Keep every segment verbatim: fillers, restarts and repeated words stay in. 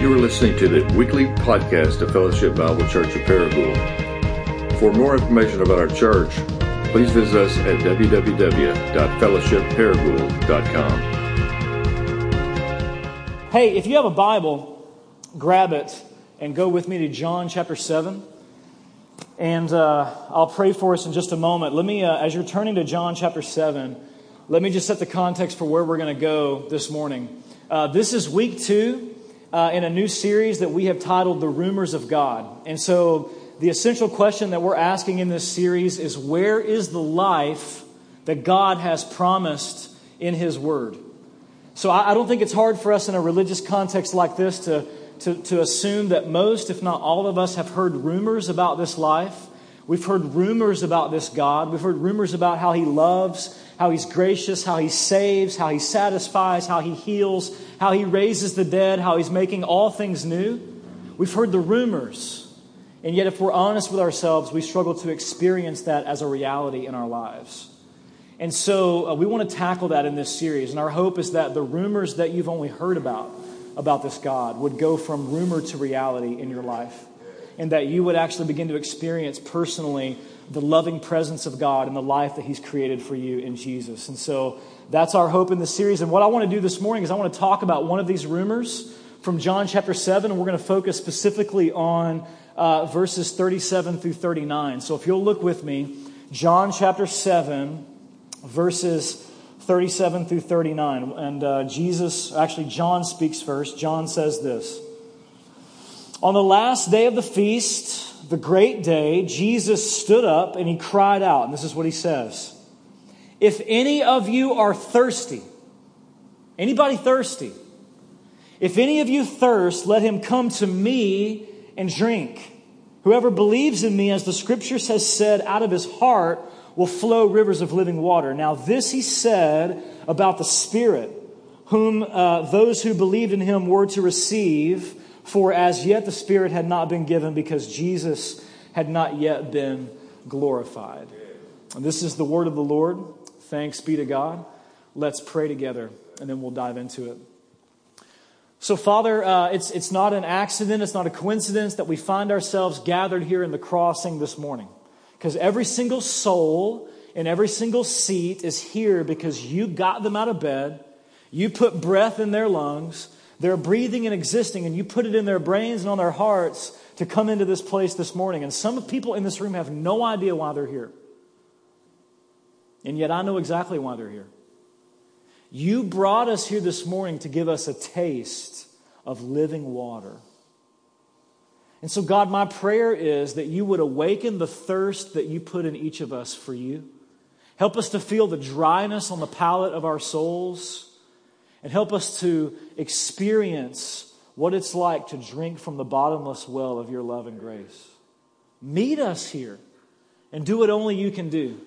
You are listening to the weekly podcast of Fellowship Bible Church of Paragould. For more information about our church, please visit us at w w w dot fellowship paragould dot com. Hey, if you have a Bible, grab it and go with me to John chapter seven. And uh, I'll pray for us in just a moment. Let me, uh, as you're turning to John chapter seven, let me just set the context for where we're going to go this morning. Uh, this is week two. Uh, in a new series that we have titled The Rumors of God. And so the essential question that we're asking in this series is, where is the life that God has promised in His Word? So I, I don't think it's hard for us in a religious context like this to, to, to assume that most, if not all of us, have heard rumors about this life. We've heard rumors about this God. We've heard rumors about how He loves, how He's gracious, how He saves, how He satisfies, how He heals, how He raises the dead, how He's making all things new. We've heard the rumors. And yet if we're honest with ourselves, we struggle to experience that as a reality in our lives. And so uh, we want to tackle that in this series. And our hope is that the rumors that you've only heard about, about this God, would go from rumor to reality in your life. And that you would actually begin to experience personally the loving presence of God and the life that He's created for you in Jesus. And so that's our hope in this series. And what I want to do this morning is I want to talk about one of these rumors from John chapter seven. And we're going to focus specifically on uh, verses thirty-seven through thirty-nine. So if you'll look with me, John chapter seven, verses thirty-seven through thirty-nine. And uh, Jesus, actually John speaks first. John says this. On the last day of the feast, the great day, Jesus stood up and He cried out. And this is what He says. If any of you are thirsty, anybody thirsty? If any of you thirst, let him come to me and drink. Whoever believes in me, as the Scriptures has said, out of his heart will flow rivers of living water. Now this He said about the Spirit, whom uh, those who believed in Him were to receive, for as yet the Spirit had not been given because Jesus had not yet been glorified. And this is the word of the Lord. Thanks be to God. Let's pray together and then we'll dive into it. So Father, uh, it's, it's not an accident, it's not a coincidence that we find ourselves gathered here in the crossing this morning. Because every single soul in every single seat is here because you got them out of bed. You put breath in their lungs. They're breathing and existing, and you put it in their brains and on their hearts to come into this place this morning. And some people in this room have no idea why they're here. And yet I know exactly why they're here. You brought us here this morning to give us a taste of living water. And so, God, my prayer is that you would awaken the thirst that you put in each of us for you. Help us to feel the dryness on the palate of our souls. And help us to experience what it's like to drink from the bottomless well of your love and grace. Meet us here and do what only you can do.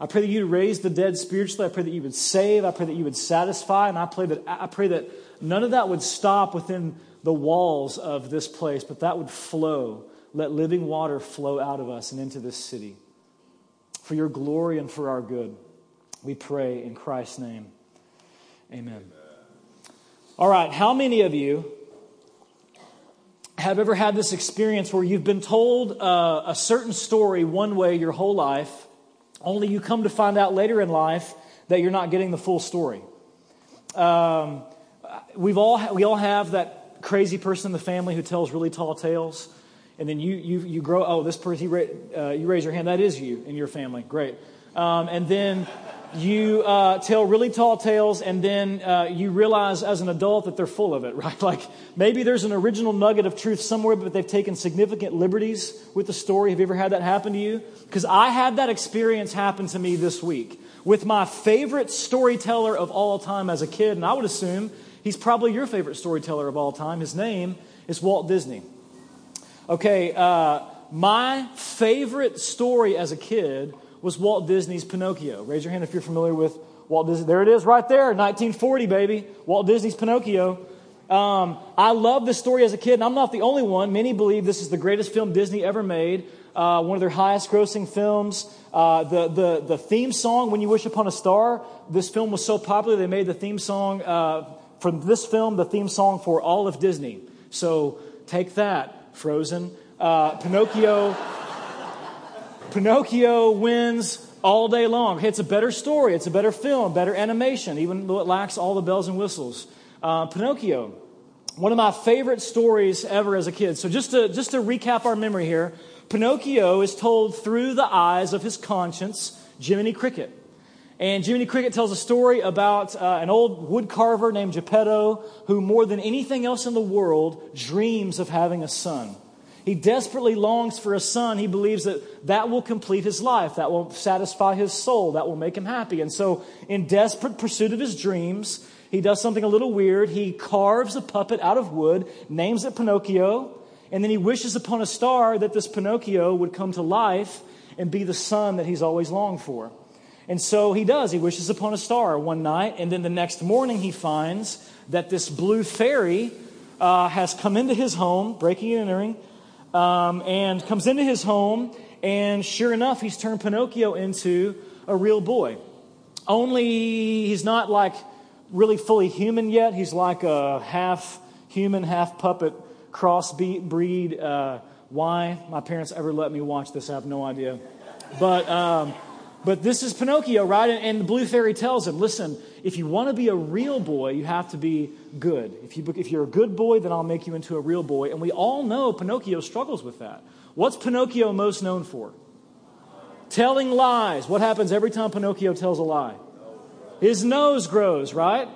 I pray that you'd raise the dead spiritually. I pray that you would save. I pray that you would satisfy. And I pray that, I pray that none of that would stop within the walls of this place, but that would flow. Let living water flow out of us and into this city. For your glory and for our good, we pray in Christ's name. Amen. Amen. All right, how many of you have ever had this experience where you've been told uh, a certain story one way your whole life, only you come to find out later in life that you're not getting the full story? Um, we've all we all have that crazy person in the family who tells really tall tales, and then you you you grow. Oh, this person, you, uh, you raise your hand. That is you in your family. Great, um, and then. You uh, tell really tall tales, and then uh, you realize as an adult that they're full of it, right? Like maybe there's an original nugget of truth somewhere, but they've taken significant liberties with the story. Have you ever had that happen to you? Because I had that experience happen to me this week with my favorite storyteller of all time as a kid, and I would assume he's probably your favorite storyteller of all time. His name is Walt Disney. Okay, uh, my favorite story as a kid was Walt Disney's Pinocchio. Raise your hand if you're familiar with Walt Disney. There it is right there, nineteen forty, baby. Walt Disney's Pinocchio. Um, I loved this story as a kid, and I'm not the only one. Many believe this is the greatest film Disney ever made, uh, one of their highest-grossing films. Uh, the, the, the theme song, When You Wish Upon a Star, this film was so popular, they made the theme song uh, from this film, the theme song for all of Disney. So take that, Frozen. Uh, Pinocchio, Pinocchio wins all day long. It's a better story. It's a better film, better animation, even though it lacks all the bells and whistles. Uh, Pinocchio, one of my favorite stories ever as a kid. So just to just to recap our memory here, Pinocchio is told through the eyes of his conscience, Jiminy Cricket. And Jiminy Cricket tells a story about uh, an old woodcarver named Geppetto, who more than anything else in the world dreams of having a son. He desperately longs for a son. He believes that that will complete his life. That will satisfy his soul. That will make him happy. And so in desperate pursuit of his dreams, he does something a little weird. He carves a puppet out of wood, names it Pinocchio, and then he wishes upon a star that this Pinocchio would come to life and be the son that he's always longed for. And so he does. He wishes upon a star one night, and then the next morning he finds that this blue fairy uh, has come into his home, breaking and entering, Um, and comes into his home, and sure enough, he's turned Pinocchio into a real boy. Only he's not like really fully human yet. He's like a half human, half puppet crossbreed. Uh, why my parents ever let me watch this, I have no idea. But um, but this is Pinocchio, right? And, and the blue fairy tells him, "Listen, if you want to be a real boy, you have to be good. If you, if you're a good boy, then I'll make you into a real boy." And we all know Pinocchio struggles with that. What's Pinocchio most known for? Telling lies. What happens every time Pinocchio tells a lie? His nose grows, right?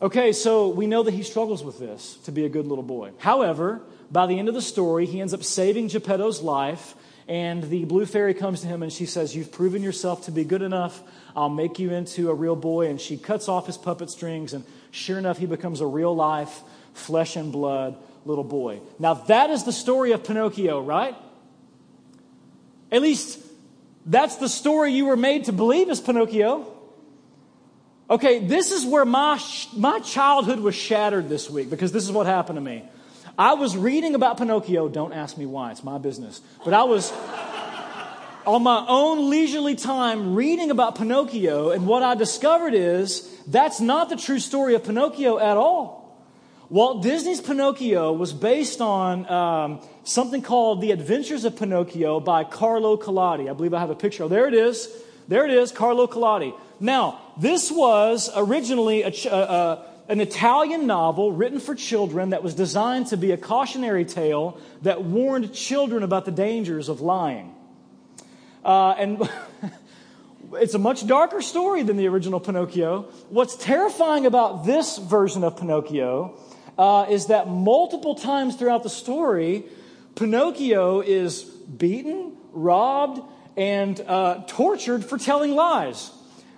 Okay, so we know that he struggles with this to be a good little boy. However, by the end of the story, he ends up saving Geppetto's life, and the blue fairy comes to him and she says, "You've proven yourself to be good enough. I'll make you into a real boy." And she cuts off his puppet strings, and sure enough, he becomes a real life, flesh and blood little boy. Now that is the story of Pinocchio, right? At least that's the story you were made to believe is Pinocchio. Okay, this is where my my childhood was shattered this week, because this is what happened to me. I was reading about Pinocchio. Don't ask me why. It's my business. But I was on my own leisurely time reading about Pinocchio, and what I discovered is that's not the true story of Pinocchio at all. Walt Disney's Pinocchio was based on um, something called The Adventures of Pinocchio by Carlo Collodi. I believe I have a picture. Oh, there it is. There it is, Carlo Collodi. Now, this was originally a... Ch- uh, uh, an Italian novel written for children that was designed to be a cautionary tale that warned children about the dangers of lying. Uh, and it's a much darker story than the original Pinocchio. What's terrifying about this version of Pinocchio uh, is that multiple times throughout the story, Pinocchio is beaten, robbed, and uh, tortured for telling lies.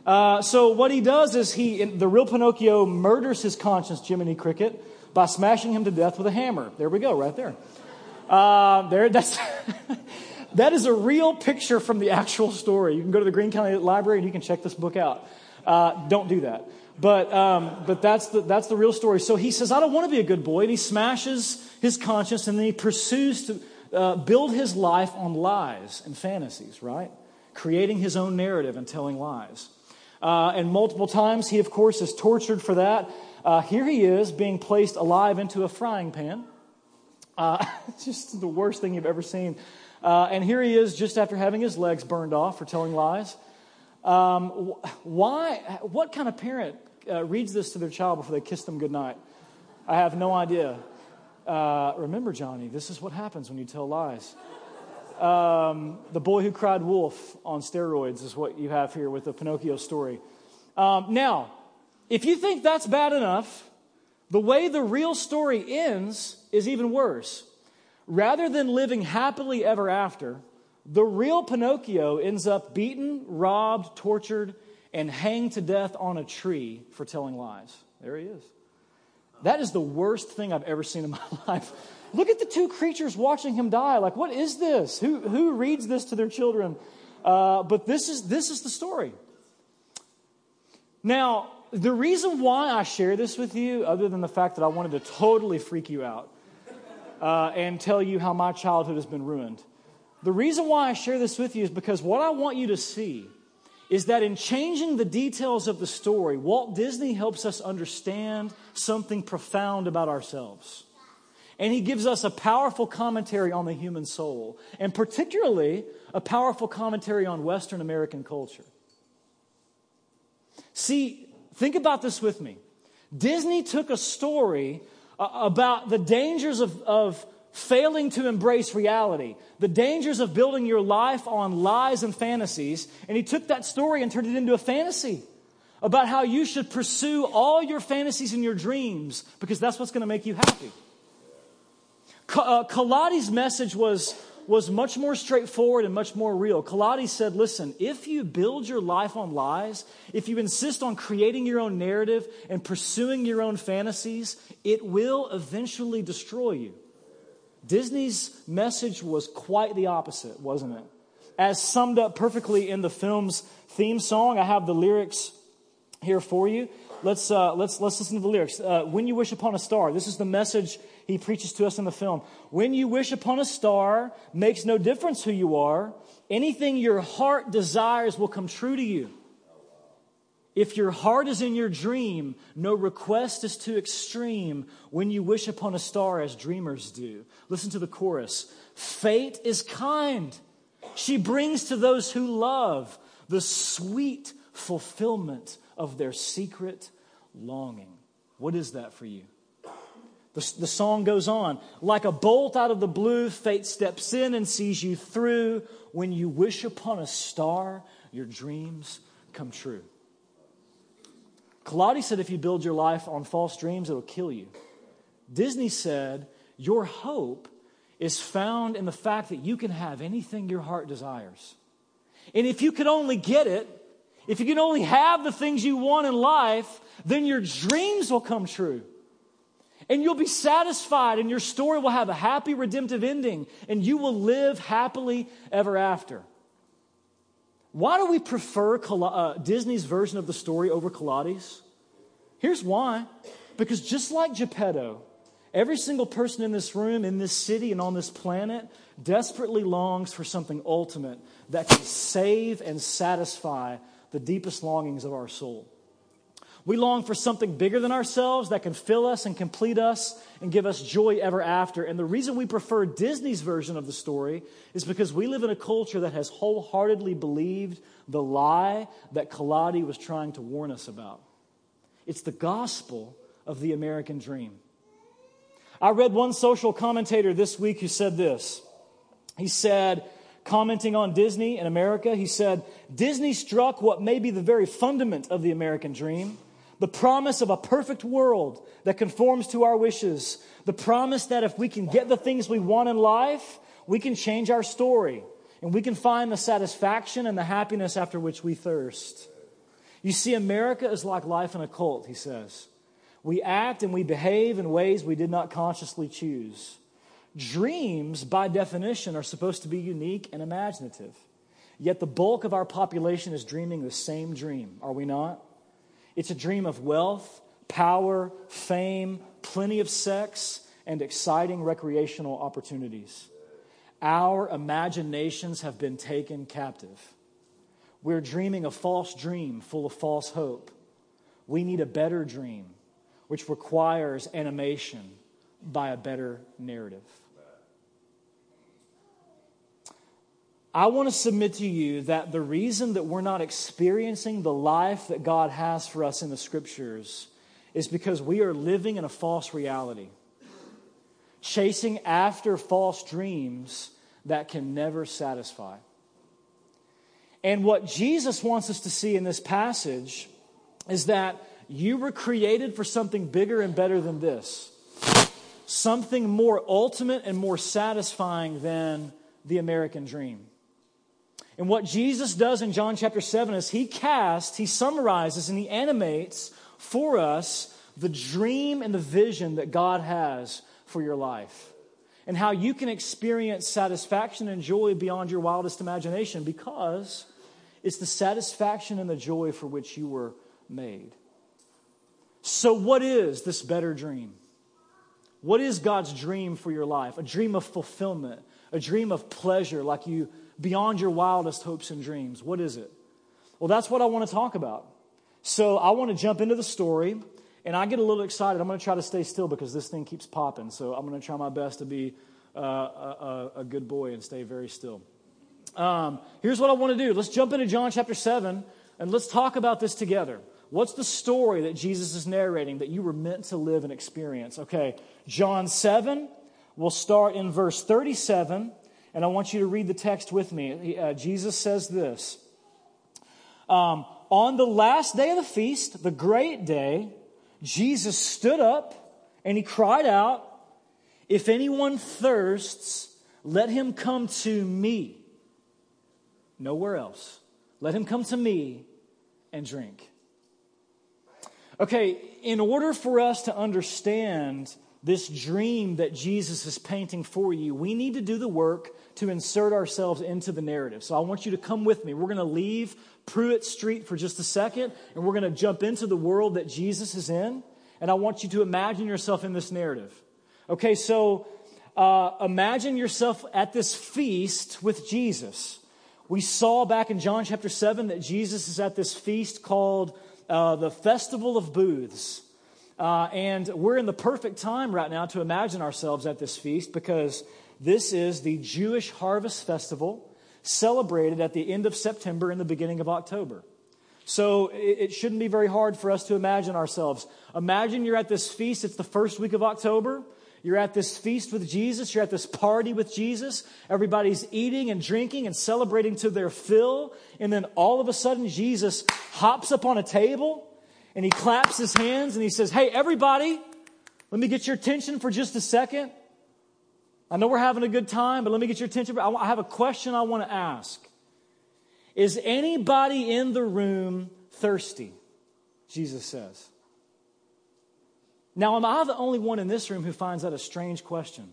Uh, so what he does is he, in, the real Pinocchio murders his conscience, Jiminy Cricket, by smashing him to death with a hammer. There we go, right there. Uh, there, that's that is a real picture from the actual story. You can go to the Greene County Library and you can check this book out. Uh, don't do that. But um, but that's the that's the real story. So he says, "I don't want to be a good boy," and he smashes his conscience, and then he pursues to uh, build his life on lies and fantasies, right? Creating his own narrative and telling lies. Uh, and multiple times he, of course, is tortured for that. Uh, here he is being placed alive into a frying pan. Uh, just the worst thing you've ever seen. Uh, and here he is just after having his legs burned off for telling lies. Um, why? What kind of parent uh, reads this to their child before they kiss them goodnight? I have no idea. Uh, remember, Johnny, this is what happens when you tell lies. Um, the boy who cried wolf on steroids is what you have here with the Pinocchio story. Um, now, if you think that's bad enough, the way the real story ends is even worse. Rather than living happily ever after, the real Pinocchio ends up beaten, robbed, tortured, and hanged to death on a tree for telling lies. There he is. That is the worst thing I've ever seen in my life. Look at the two creatures watching him die. Like, what is this? Who who reads this to their children? Uh, but this is this is the story. Now, the reason why I share this with you, other than the fact that I wanted to totally freak you out uh, and tell you how my childhood has been ruined, the reason why I share this with you is because what I want you to see is that in changing the details of the story, Walt Disney helps us understand something profound about ourselves. And he gives us a powerful commentary on the human soul, and particularly a powerful commentary on Western American culture. See, think about this with me. Disney took a story about the dangers of, of failing to embrace reality, the dangers of building your life on lies and fantasies, and he took that story and turned it into a fantasy about how you should pursue all your fantasies and your dreams because that's what's going to make you happy. Uh, Collodi's message was, was much more straightforward and much more real. Collodi said, listen, if you build your life on lies, if you insist on creating your own narrative and pursuing your own fantasies, it will eventually destroy you. Disney's message was quite the opposite, wasn't it? As summed up perfectly in the film's theme song. I have the lyrics here for you. Let's uh, let's let's listen to the lyrics. Uh, when you wish upon a star, this is the message he preaches to us in the film. When you wish upon a star, makes no difference who you are. Anything your heart desires will come true to you. If your heart is in your dream, no request is too extreme. When you wish upon a star, as dreamers do. Listen to the chorus. Fate is kind. She brings to those who love the sweet fulfillment of their secret longing. What is that for you? The, the song goes on. Like a bolt out of the blue, fate steps in and sees you through. When you wish upon a star, your dreams come true. Collodi said if you build your life on false dreams, it'll kill you. Disney said your hope is found in the fact that you can have anything your heart desires. And if you could only get it, if you can only have the things you want in life, then your dreams will come true. And you'll be satisfied, and your story will have a happy, redemptive ending, and you will live happily ever after. Why do we prefer Disney's version of the story over Collodi's? Here's why. Because just like Geppetto, every single person in this room, in this city, and on this planet desperately longs for something ultimate that can save and satisfy the deepest longings of our soul. We long for something bigger than ourselves that can fill us and complete us and give us joy ever after. And the reason we prefer Disney's version of the story is because we live in a culture that has wholeheartedly believed the lie that Collodi was trying to warn us about. It's the gospel of the American dream. I read one social commentator this week who said this. He said, commenting on Disney in America, he said, Disney struck what may be the very fundament of the American dream. The promise of a perfect world that conforms to our wishes. The promise that if we can get the things we want in life, we can change our story. And we can find the satisfaction and the happiness after which we thirst. You see, America is like life in a cult, he says. We act and we behave in ways we did not consciously choose. Dreams, by definition, are supposed to be unique and imaginative. Yet the bulk of our population is dreaming the same dream, are we not? It's a dream of wealth, power, fame, plenty of sex, and exciting recreational opportunities. Our imaginations have been taken captive. We're dreaming a false dream full of false hope. We need a better dream, which requires animation by a better narrative. I want to submit to you that the reason that we're not experiencing the life that God has for us in the Scriptures is because we are living in a false reality, chasing after false dreams that can never satisfy. And what Jesus wants us to see in this passage is that you were created for something bigger and better than this, something more ultimate and more satisfying than the American dream. And what Jesus does in John chapter seven is he casts, he summarizes, and he animates for us the dream and the vision that God has for your life and how you can experience satisfaction and joy beyond your wildest imagination because it's the satisfaction and the joy for which you were made. So what is this better dream? What is God's dream for your life? A dream of fulfillment, a dream of pleasure like you beyond your wildest hopes and dreams. What is it? Well, that's what I want to talk about. So I want to jump into the story, and I get a little excited. I'm going to try to stay still because this thing keeps popping. So I'm going to try my best to be uh, a, a good boy and stay very still. Um, here's what I want to do. Let's jump into John chapter seven, and let's talk about this together. What's the story that Jesus is narrating that you were meant to live and experience? Okay, John seven, we'll start in verse thirty-seven, and I want you to read the text with me. He, uh, Jesus says this, um, on the last day of the feast, the great day, Jesus stood up and he cried out, if anyone thirsts, let him come to me. Nowhere else. Let him come to me and drink. Okay, in order for us to understand this dream that Jesus is painting for you, we need to do the work to insert ourselves into the narrative. So I want you to come with me. We're going to leave Pruitt Street for just a second, and we're going to jump into the world that Jesus is in, and I want you to imagine yourself in this narrative. Okay, so uh, imagine yourself at this feast with Jesus. We saw back in John chapter seven that Jesus is at this feast called Uh, the Festival of Booths. Uh, and we're in the perfect time right now to imagine ourselves at this feast, because this is the Jewish harvest festival celebrated at the end of September and the beginning of October. So it, it shouldn't be very hard for us to imagine ourselves. Imagine you're at this feast. It's the first week of October. You're at this feast with Jesus. You're at this party with Jesus. Everybody's eating and drinking and celebrating to their fill. And then all of a sudden, Jesus hops up on a table and he claps his hands and he says, hey, everybody, let me get your attention for just a second. I know we're having a good time, but let me get your attention. I have a question I want to ask. Is anybody in the room thirsty? Jesus says. Now, am I the only one in this room who finds that a strange question?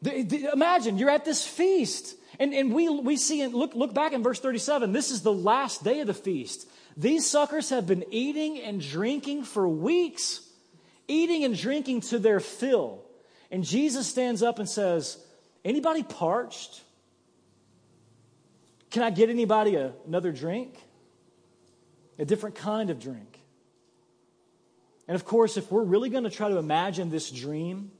The, the, imagine, you're at this feast, and, and we we see, and look, look back in verse thirty-seven, this is the last day of the feast. These suckers have been eating and drinking for weeks, eating and drinking to their fill. And Jesus stands up and says, anybody parched? Can I get anybody a, another drink? A different kind of drink. And of course, if we're really going to try to imagine this dream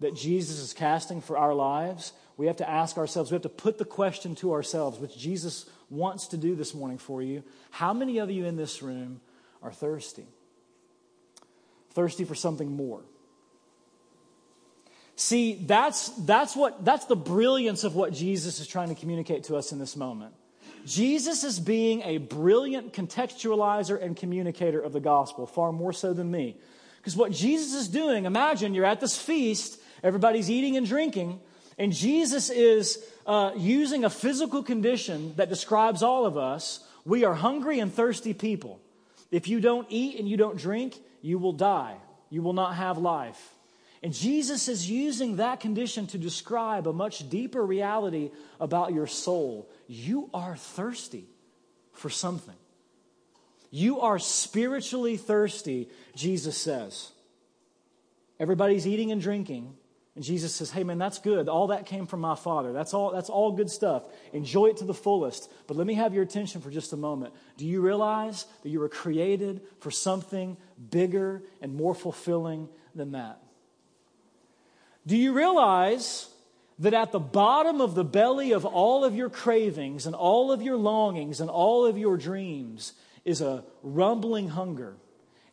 that Jesus is casting for our lives, we have to ask ourselves, we have to put the question to ourselves, which Jesus wants to do this morning for you. How many of you in this room are thirsty? Thirsty for something more. See, that's that's what that's the brilliance of what Jesus is trying to communicate to us in this moment. Jesus is being a brilliant contextualizer and communicator of the gospel, far more so than me. Because what Jesus is doing, imagine you're at this feast, everybody's eating and drinking, and Jesus is uh, using a physical condition that describes all of us. We are hungry and thirsty people. If you don't eat and you don't drink, you will die. You will not have life. And Jesus is using that condition to describe a much deeper reality about your soul. You are thirsty for something. You are spiritually thirsty, Jesus says. Everybody's eating and drinking. And Jesus says, hey man, that's good. All that came from my Father. That's all, that's all good stuff. Enjoy it to the fullest. But let me have your attention for just a moment. Do you realize that you were created for something bigger and more fulfilling than that? Do you realize that at the bottom of the belly of all of your cravings and all of your longings and all of your dreams is a rumbling hunger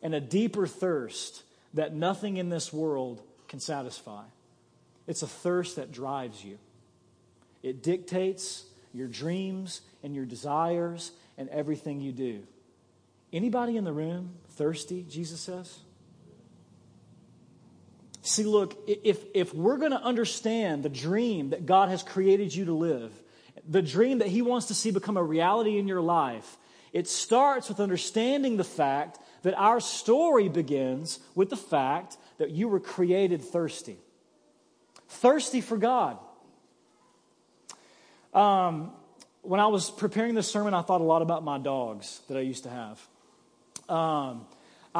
and a deeper thirst that nothing in this world can satisfy? It's a thirst that drives you. It dictates your dreams and your desires and everything you do. Anybody in the room thirsty, Jesus says? See, look, if, if we're going to understand the dream that God has created you to live, the dream that he wants to see become a reality in your life, it starts with understanding the fact that our story begins with the fact that you were created thirsty. Thirsty for God. Um, when I was preparing this sermon, I thought a lot about my dogs that I used to have. Um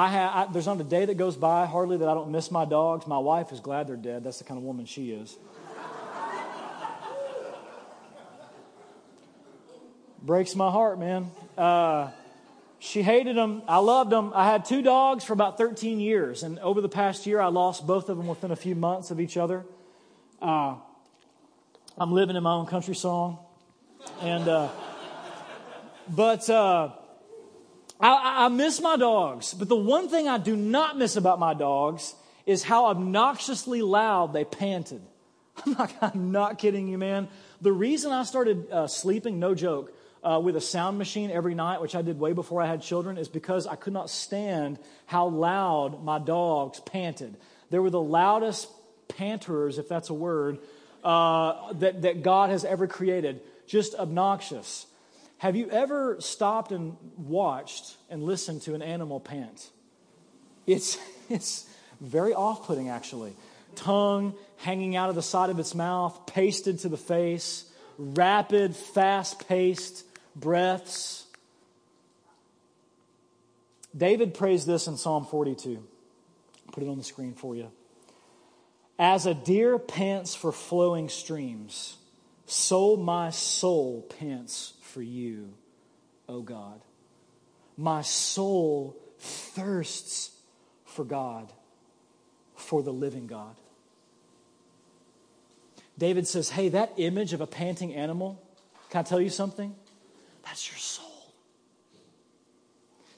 I have, I, there's not a day that goes by hardly that I don't miss my dogs. My wife is glad they're dead. That's the kind of woman she is. Breaks my heart, man. Uh, She hated them. I loved them. I had two dogs for about thirteen years. And over the past year, I lost both of them within a few months of each other. Uh, I'm living in my own country song. And, uh, but, uh, I, I miss my dogs. But the one thing I do not miss about my dogs is how obnoxiously loud they panted. I'm not, I'm not kidding you, man. The reason I started uh, sleeping, no joke, Uh, with a sound machine every night, which I did way before I had children, is because I could not stand how loud my dogs panted. They were the loudest panters, if that's a word, uh, that, that God has ever created. Just obnoxious. Have you ever stopped and watched and listened to an animal pant? It's, it's very off-putting, actually. Tongue hanging out of the side of its mouth, pasted to the face, rapid, fast-paced breaths. David prays this in Psalm forty-two. I'll put it on the screen for you. As a deer pants for flowing streams, so my soul pants for you, O God. My soul thirsts for God, for the living God. David says, hey, that image of a panting animal, can I tell you something? That's your soul.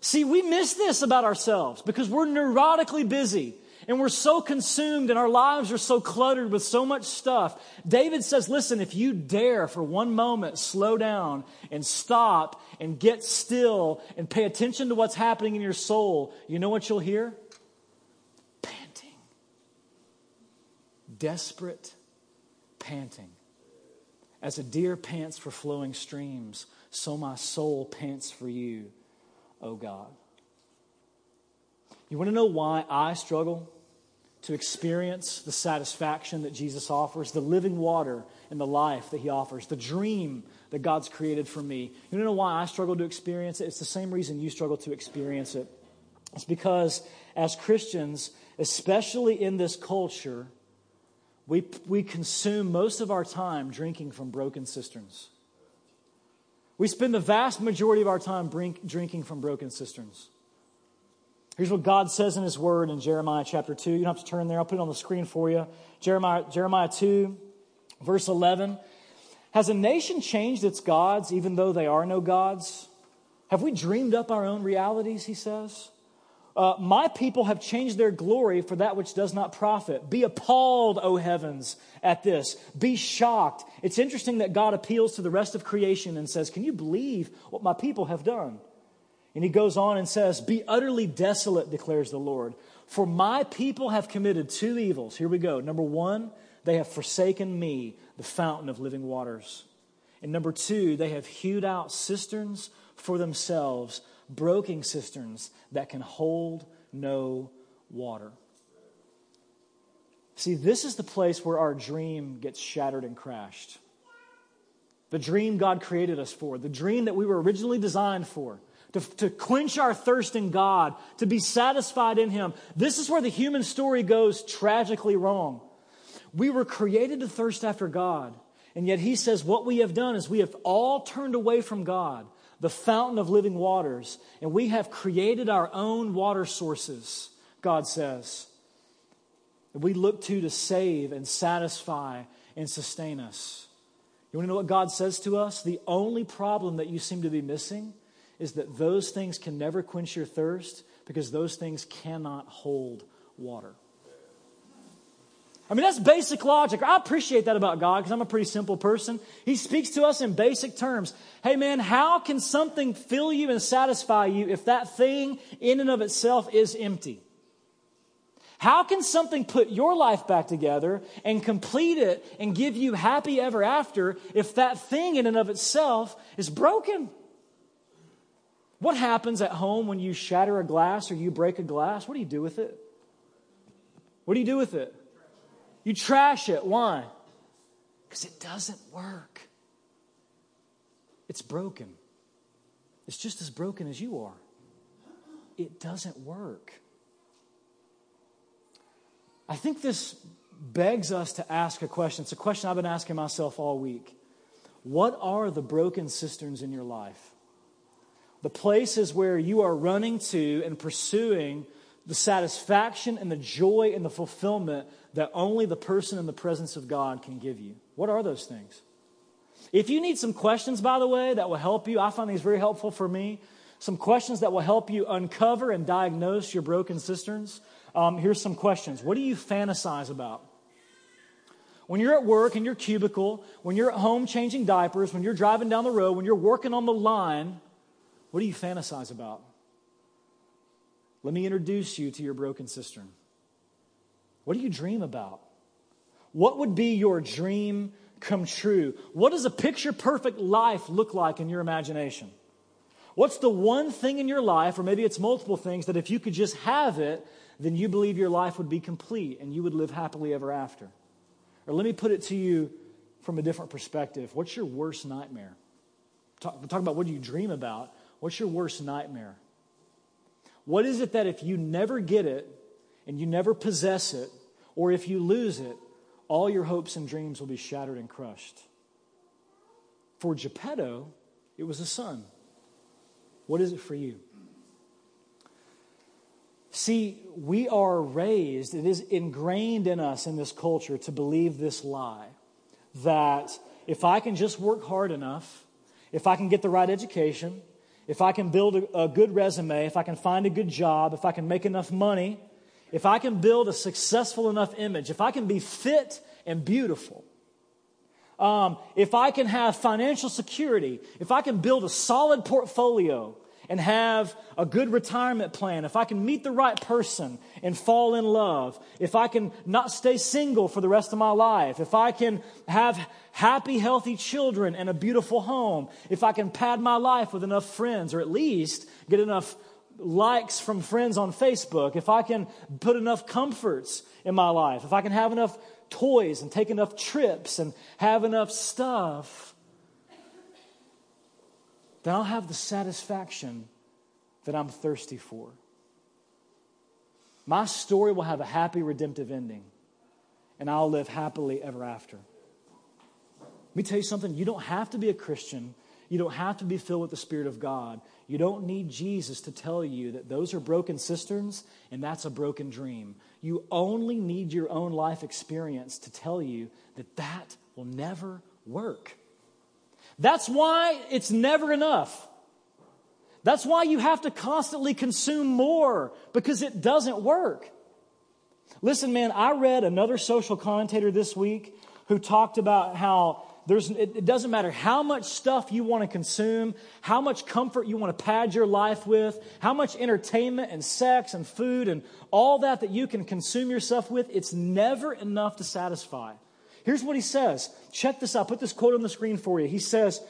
See, we miss this about ourselves because we're neurotically busy and we're so consumed and our lives are so cluttered with so much stuff. David says, listen, if you dare for one moment slow down and stop and get still and pay attention to what's happening in your soul, you know what you'll hear? Panting. Desperate panting. As a deer pants for flowing streams, so my soul pants for you, O God. You want to know why I struggle to experience the satisfaction that Jesus offers, the living water and the life that he offers, the dream that God's created for me? You want to know why I struggle to experience it? It's the same reason you struggle to experience it. It's because as Christians, especially in this culture, we we consume most of our time drinking from broken cisterns. We spend the vast majority of our time drink, drinking from broken cisterns. Here's what God says in his word in Jeremiah chapter two. You don't have to turn there. I'll put it on the screen for you. Jeremiah, Jeremiah two, verse eleven. Has a nation changed its gods even though they are no gods? Have we dreamed up our own realities, he says? Uh, my people have changed their glory for that which does not profit. Be appalled, O heavens, at this. Be shocked. It's interesting that God appeals to the rest of creation and says, can you believe what my people have done? And he goes on and says, be utterly desolate, declares the Lord. For my people have committed two evils. Here we go. Number one, they have forsaken me, the fountain of living waters. And number two, they have hewed out cisterns for themselves, broken cisterns that can hold no water. See, this is the place where our dream gets shattered and crashed. The dream God created us for, the dream that we were originally designed for, to, to quench our thirst in God, to be satisfied in Him. This is where the human story goes tragically wrong. We were created to thirst after God, and yet He says what we have done is we have all turned away from God, the fountain of living waters, and we have created our own water sources, God says, that we look to to save and satisfy and sustain us. You want to know what God says to us? The only problem that you seem to be missing is that those things can never quench your thirst because those things cannot hold water. I mean, that's basic logic. I appreciate that about God because I'm a pretty simple person. He speaks to us in basic terms. Hey, man, how can something fill you and satisfy you if that thing in and of itself is empty? How can something put your life back together and complete it and give you happy ever after if that thing in and of itself is broken? What happens at home when you shatter a glass or you break a glass? What do you do with it? What do you do with it? You trash it. Why? Because it doesn't work. It's broken. It's just as broken as you are. It doesn't work. I think this begs us to ask a question. It's a question I've been asking myself all week. What are the broken cisterns in your life? The place is where you are running to and pursuing the satisfaction and the joy and the fulfillment that only the person in the presence of God can give you. What are those things? If you need some questions, by the way, that will help you, I find these very helpful for me. Some questions that will help you uncover and diagnose your broken cisterns. Um, here's some questions. What do you fantasize about? When you're at work in your cubicle, when you're at home changing diapers, when you're driving down the road, when you're working on the line, what do you fantasize about? Let me introduce you to your broken cistern. What do you dream about? What would be your dream come true? What does a picture-perfect life look like in your imagination? What's the one thing in your life, or maybe it's multiple things, that if you could just have it, then you believe your life would be complete and you would live happily ever after? Or let me put it to you from a different perspective. What's your worst nightmare? Talk, talk about what do you dream about. What's your worst nightmare? What is it that if you never get it and you never possess it, or if you lose it, all your hopes and dreams will be shattered and crushed? For Geppetto, it was a son. What is it for you? See, we are raised, it is ingrained in us in this culture to believe this lie that if I can just work hard enough, if I can get the right education, if I can build a, a good resume, if I can find a good job, if I can make enough money, if I can build a successful enough image, if I can be fit and beautiful, um, if I can have financial security, if I can build a solid portfolio and have a good retirement plan, if I can meet the right person and fall in love, if I can not stay single for the rest of my life, if I can have happy, healthy children and a beautiful home, if I can pad my life with enough friends or at least get enough likes from friends on Facebook, if I can put enough comforts in my life, if I can have enough toys and take enough trips and have enough stuff, then I'll have the satisfaction that I'm thirsty for. My story will have a happy, redemptive ending, and I'll live happily ever after. Let me tell you something. You don't have to be a Christian. You don't have to be filled with the Spirit of God. You don't need Jesus to tell you that those are broken cisterns and that's a broken dream. You only need your own life experience to tell you that that will never work. That's why it's never enough. That's why you have to constantly consume more, because it doesn't work. Listen, man, I read another social commentator this week who talked about how There's, it doesn't matter how much stuff you want to consume, how much comfort you want to pad your life with, how much entertainment and sex and food and all that that you can consume yourself with, it's never enough to satisfy. Here's what he says. Check this out. I'll put this quote on the screen for you. He says,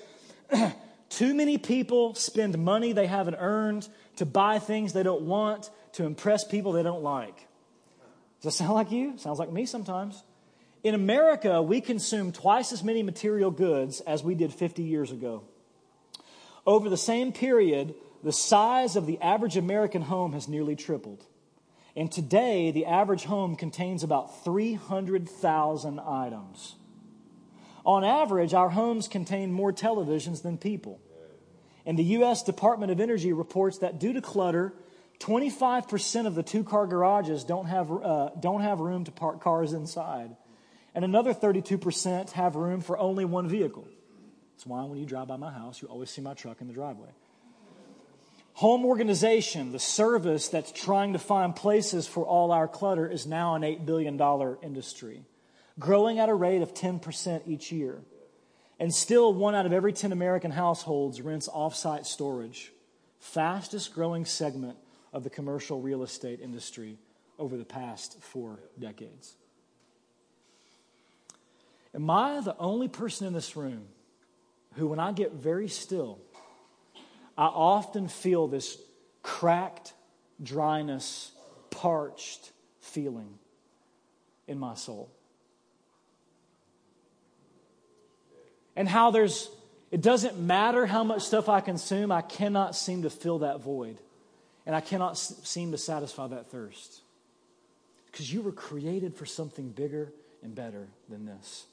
too many people spend money they haven't earned to buy things they don't want, to impress people they don't like. Does that sound like you? Sounds like me sometimes. In America, we consume twice as many material goods as we did fifty years ago. Over the same period, the size of the average American home has nearly tripled. And today, the average home contains about three hundred thousand items. On average, our homes contain more televisions than people. And the U S Department of Energy reports that due to clutter, twenty-five percent of the two-car garages don't have, uh, don't have room to park cars inside. And another thirty-two percent have room for only one vehicle. That's why when you drive by my house, you always see my truck in the driveway. Home organization, the service that's trying to find places for all our clutter, is now an eight billion dollars industry, growing at a rate of ten percent each year. And still, one out of every ten American households rents off-site storage, fastest growing segment of the commercial real estate industry over the past four decades. Am I the only person in this room who, when I get very still, I often feel this cracked, dryness, parched feeling in my soul? And how there's, it doesn't matter how much stuff I consume, I cannot seem to fill that void. And I cannot seem to satisfy that thirst. Because you were created for something bigger and better than this.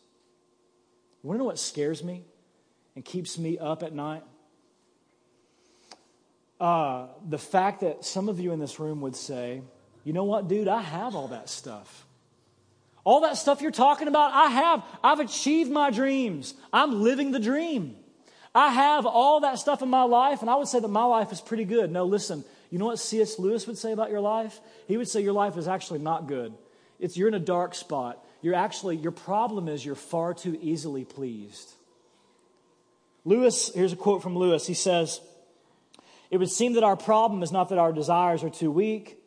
You want to know what scares me and keeps me up at night? uh, the fact that some of you in this room would say, you know what, dude, I have all that stuff. All that stuff you're talking about, I have. I've achieved my dreams. I'm living the dream. I have all that stuff in my life, and I would say that my life is pretty good. No, listen, you know what C S Lewis would say about your life? He would say your life is actually not good. It's you're in a dark spot. You're actually, your problem is you're far too easily pleased. Lewis, here's a quote from Lewis. He says, it would seem that our problem is not that our desires are too weak,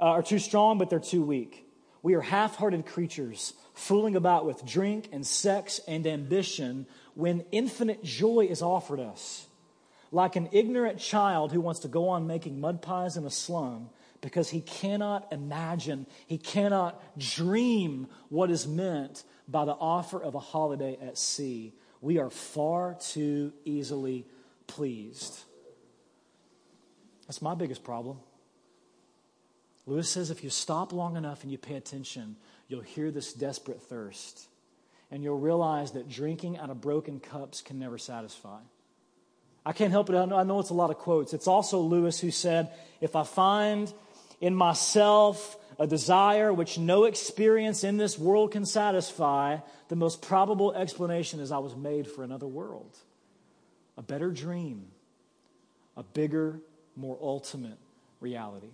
uh, are too strong, but they're too weak. We are half-hearted creatures, fooling about with drink and sex and ambition when infinite joy is offered us. Like an ignorant child who wants to go on making mud pies in a slum because he cannot imagine, he cannot dream what is meant by the offer of a holiday at sea. We are far too easily pleased. That's my biggest problem. Lewis says if you stop long enough and you pay attention, you'll hear this desperate thirst. And you'll realize that drinking out of broken cups can never satisfy. I can't help it. I know, I know it's a lot of quotes. It's also Lewis who said, if I find in myself a desire which no experience in this world can satisfy, the most probable explanation is I was made for another world. A better dream. A bigger, more ultimate reality.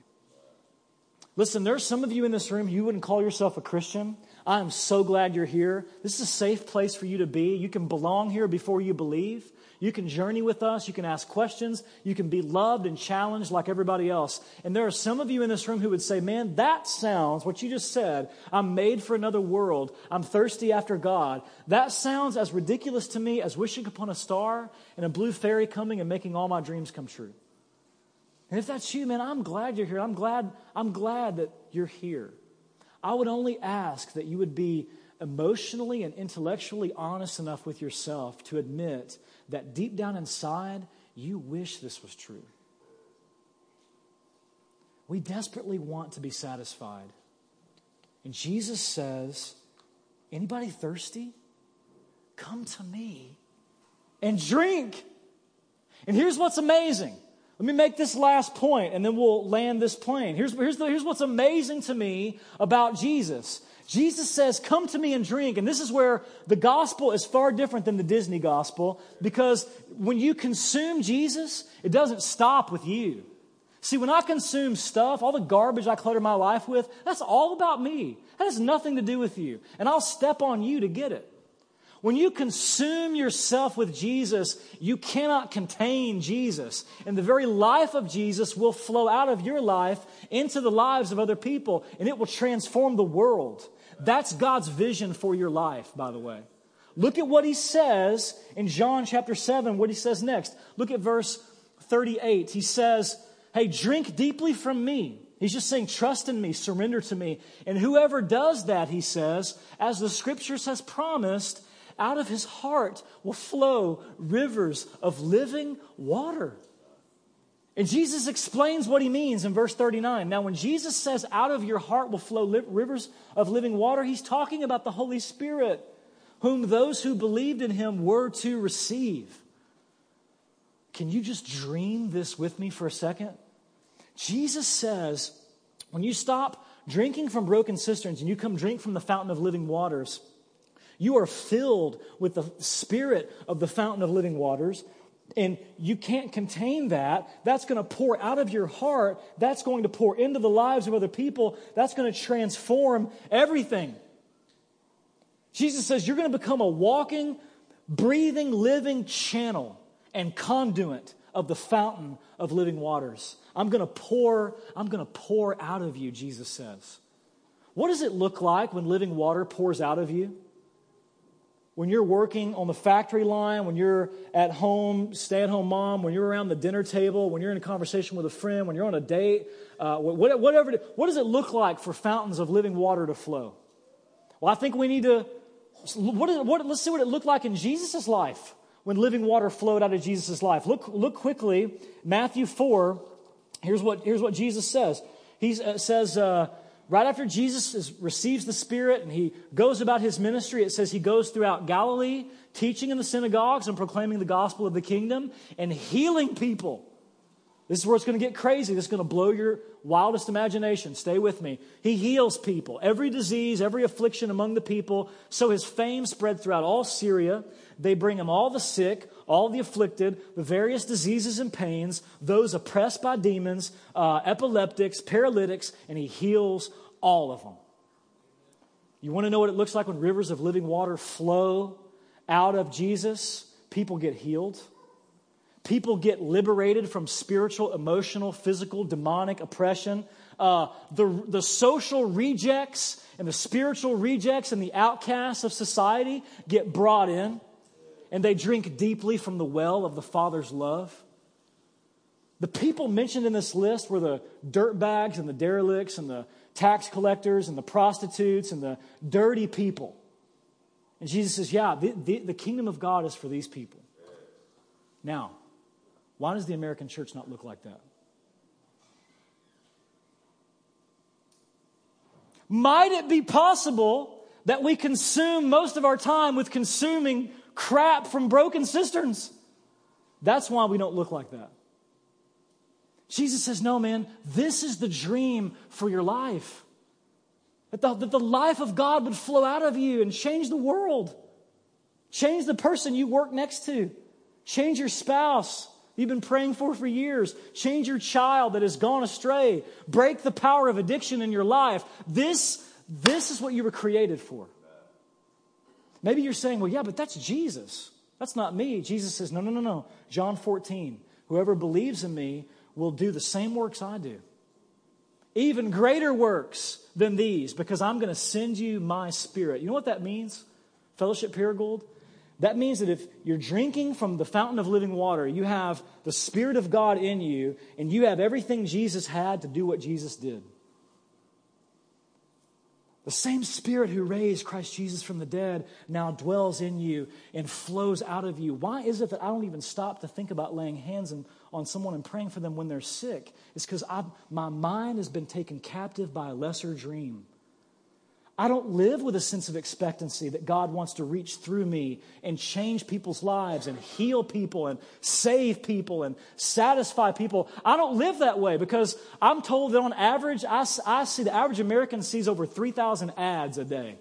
Listen, there's some of you in this room, you wouldn't call yourself a Christian. I am so glad you're here. This is a safe place for you to be. You can belong here before you believe. You can journey with us. You can ask questions. You can be loved and challenged like everybody else. And there are some of you in this room who would say, man, that sounds, what you just said, I'm made for another world. I'm thirsty after God. That sounds as ridiculous to me as wishing upon a star and a blue fairy coming and making all my dreams come true. And if that's you, man, I'm glad you're here. I'm glad, I'm glad that you're here. I would only ask that you would be emotionally and intellectually honest enough with yourself to admit that deep down inside, you wish this was true. We desperately want to be satisfied. And Jesus says, anybody thirsty? Come to me and drink. And here's what's amazing. Let me make this last point, and then we'll land this plane. Here's, here's, the, here's what's amazing to me about Jesus. Jesus says, come to me and drink. And this is where the gospel is far different than the Disney gospel, because when you consume Jesus, it doesn't stop with you. See, when I consume stuff, all the garbage I clutter my life with, that's all about me. That has nothing to do with you. And I'll step on you to get it. When you consume yourself with Jesus, you cannot contain Jesus. And the very life of Jesus will flow out of your life into the lives of other people, and it will transform the world. That's God's vision for your life, by the way. Look at what he says in John chapter seven, what he says next. Look at verse thirty-eight. He says, hey, drink deeply from me. He's just saying, trust in me, surrender to me. And whoever does that, he says, as the scriptures has promised, out of his heart will flow rivers of living water. And Jesus explains what he means in verse thirty-nine. Now, when Jesus says, out of your heart will flow li- rivers of living water, he's talking about the Holy Spirit, whom those who believed in him were to receive. Can you just dream this with me for a second? Jesus says, when you stop drinking from broken cisterns and you come drink from the fountain of living waters, you are filled with the Spirit of the fountain of living waters, and you can't contain that. That's going to pour out of your heart. That's going to pour into the lives of other people. That's going to transform everything. Jesus says you're going to become a walking, breathing, living channel and conduit of the fountain of living waters. I'm going to pour, I'm going to pour out of you, Jesus says. What does it look like when living water pours out of you? When you're working on the factory line, when you're at home, stay-at-home mom, when you're around the dinner table, when you're in a conversation with a friend, when you're on a date, uh, whatever. What does it look like for fountains of living water to flow? Well, I think we need to, what, what, let's see what it looked like in Jesus' life when living water flowed out of Jesus' life. Look, look quickly, Matthew four, here's what, here's what Jesus says. He says, uh, right after Jesus is, receives the Spirit and he goes about his ministry, it says he goes throughout Galilee, teaching in the synagogues and proclaiming the gospel of the kingdom and healing people. This is where it's going to get crazy. This is going to blow your wildest imagination. Stay with me. He heals people, every disease, every affliction among the people. So his fame spread throughout all Syria. They bring him all the sick, all the afflicted, the various diseases and pains, those oppressed by demons, uh, epileptics, paralytics, and he heals all of them. You want to know what it looks like when rivers of living water flow out of Jesus? People get healed. People get liberated from spiritual, emotional, physical, demonic oppression. Uh, the, the social rejects and the spiritual rejects and the outcasts of society get brought in, and they drink deeply from the well of the Father's love. The people mentioned in this list were the dirtbags and the derelicts and the tax collectors and the prostitutes and the dirty people. And Jesus says, yeah, the, the, the kingdom of God is for these people. Now, why does the American church not look like that? Might it be possible that we consume most of our time with consuming crap from broken cisterns? That's why we don't look like that. Jesus says, no, man, this is the dream for your life. That the, that the life of God would flow out of you and change the world. Change the person you work next to. Change your spouse you've been praying for for years. Change your child that has gone astray. Break the power of addiction in your life. This, this is what you were created for. Maybe you're saying, well, yeah, but that's Jesus. That's not me. Jesus says, no, no, no, no. John fourteen, whoever believes in me will do the same works I do. Even greater works than these, because I'm going to send you my Spirit. You know what that means, Fellowship Paragould? That means that if you're drinking from the fountain of living water, you have the Spirit of God in you, and you have everything Jesus had to do what Jesus did. The same Spirit who raised Christ Jesus from the dead now dwells in you and flows out of you. Why is it that I don't even stop to think about laying hands on someone and praying for them when they're sick? It's because my mind has been taken captive by a lesser dream. I don't live with a sense of expectancy that God wants to reach through me and change people's lives and heal people and save people and satisfy people. I don't live that way because I'm told that on average, I, I see the average American sees over three thousand ads a day.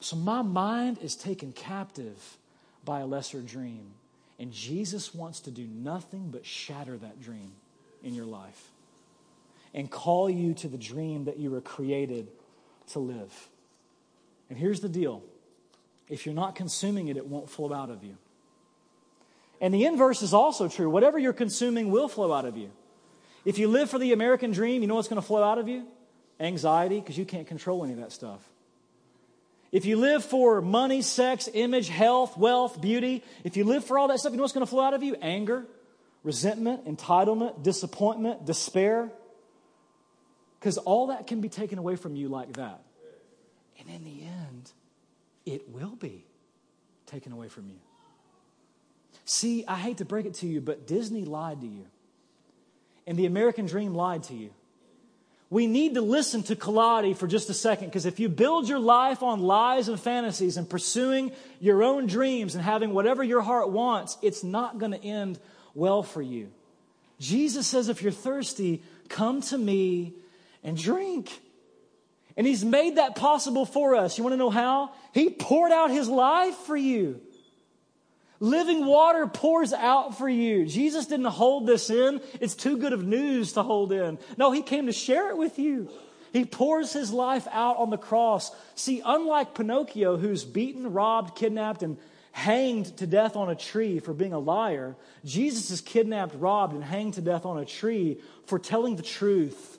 So my mind is taken captive by a lesser dream. And Jesus wants to do nothing but shatter that dream in your life and call you to the dream that you were created to live. And here's the deal. If you're not consuming it, it won't flow out of you. And the inverse is also true. Whatever you're consuming will flow out of you. If you live for the American dream, you know what's going to flow out of you? Anxiety, because you can't control any of that stuff. If you live for money, sex, image, health, wealth, beauty, if you live for all that stuff, you know what's going to flow out of you? Anger, resentment, entitlement, disappointment, despair. Because all that can be taken away from you like that. And in the end, it will be taken away from you. See, I hate to break it to you, but Disney lied to you. And the American dream lied to you. We need to listen to Collodi for just a second, because if you build your life on lies and fantasies and pursuing your own dreams and having whatever your heart wants, it's not going to end well for you. Jesus says, if you're thirsty, come to me and drink. And he's made that possible for us. You want to know how? He poured out his life for you. Living water pours out for you. Jesus didn't hold this in. It's too good of news to hold in. No, he came to share it with you. He pours his life out on the cross. See, unlike Pinocchio, who's beaten, robbed, kidnapped, and hanged to death on a tree for being a liar, Jesus is kidnapped, robbed, and hanged to death on a tree for telling the truth.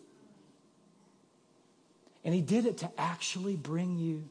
And he did it to actually bring you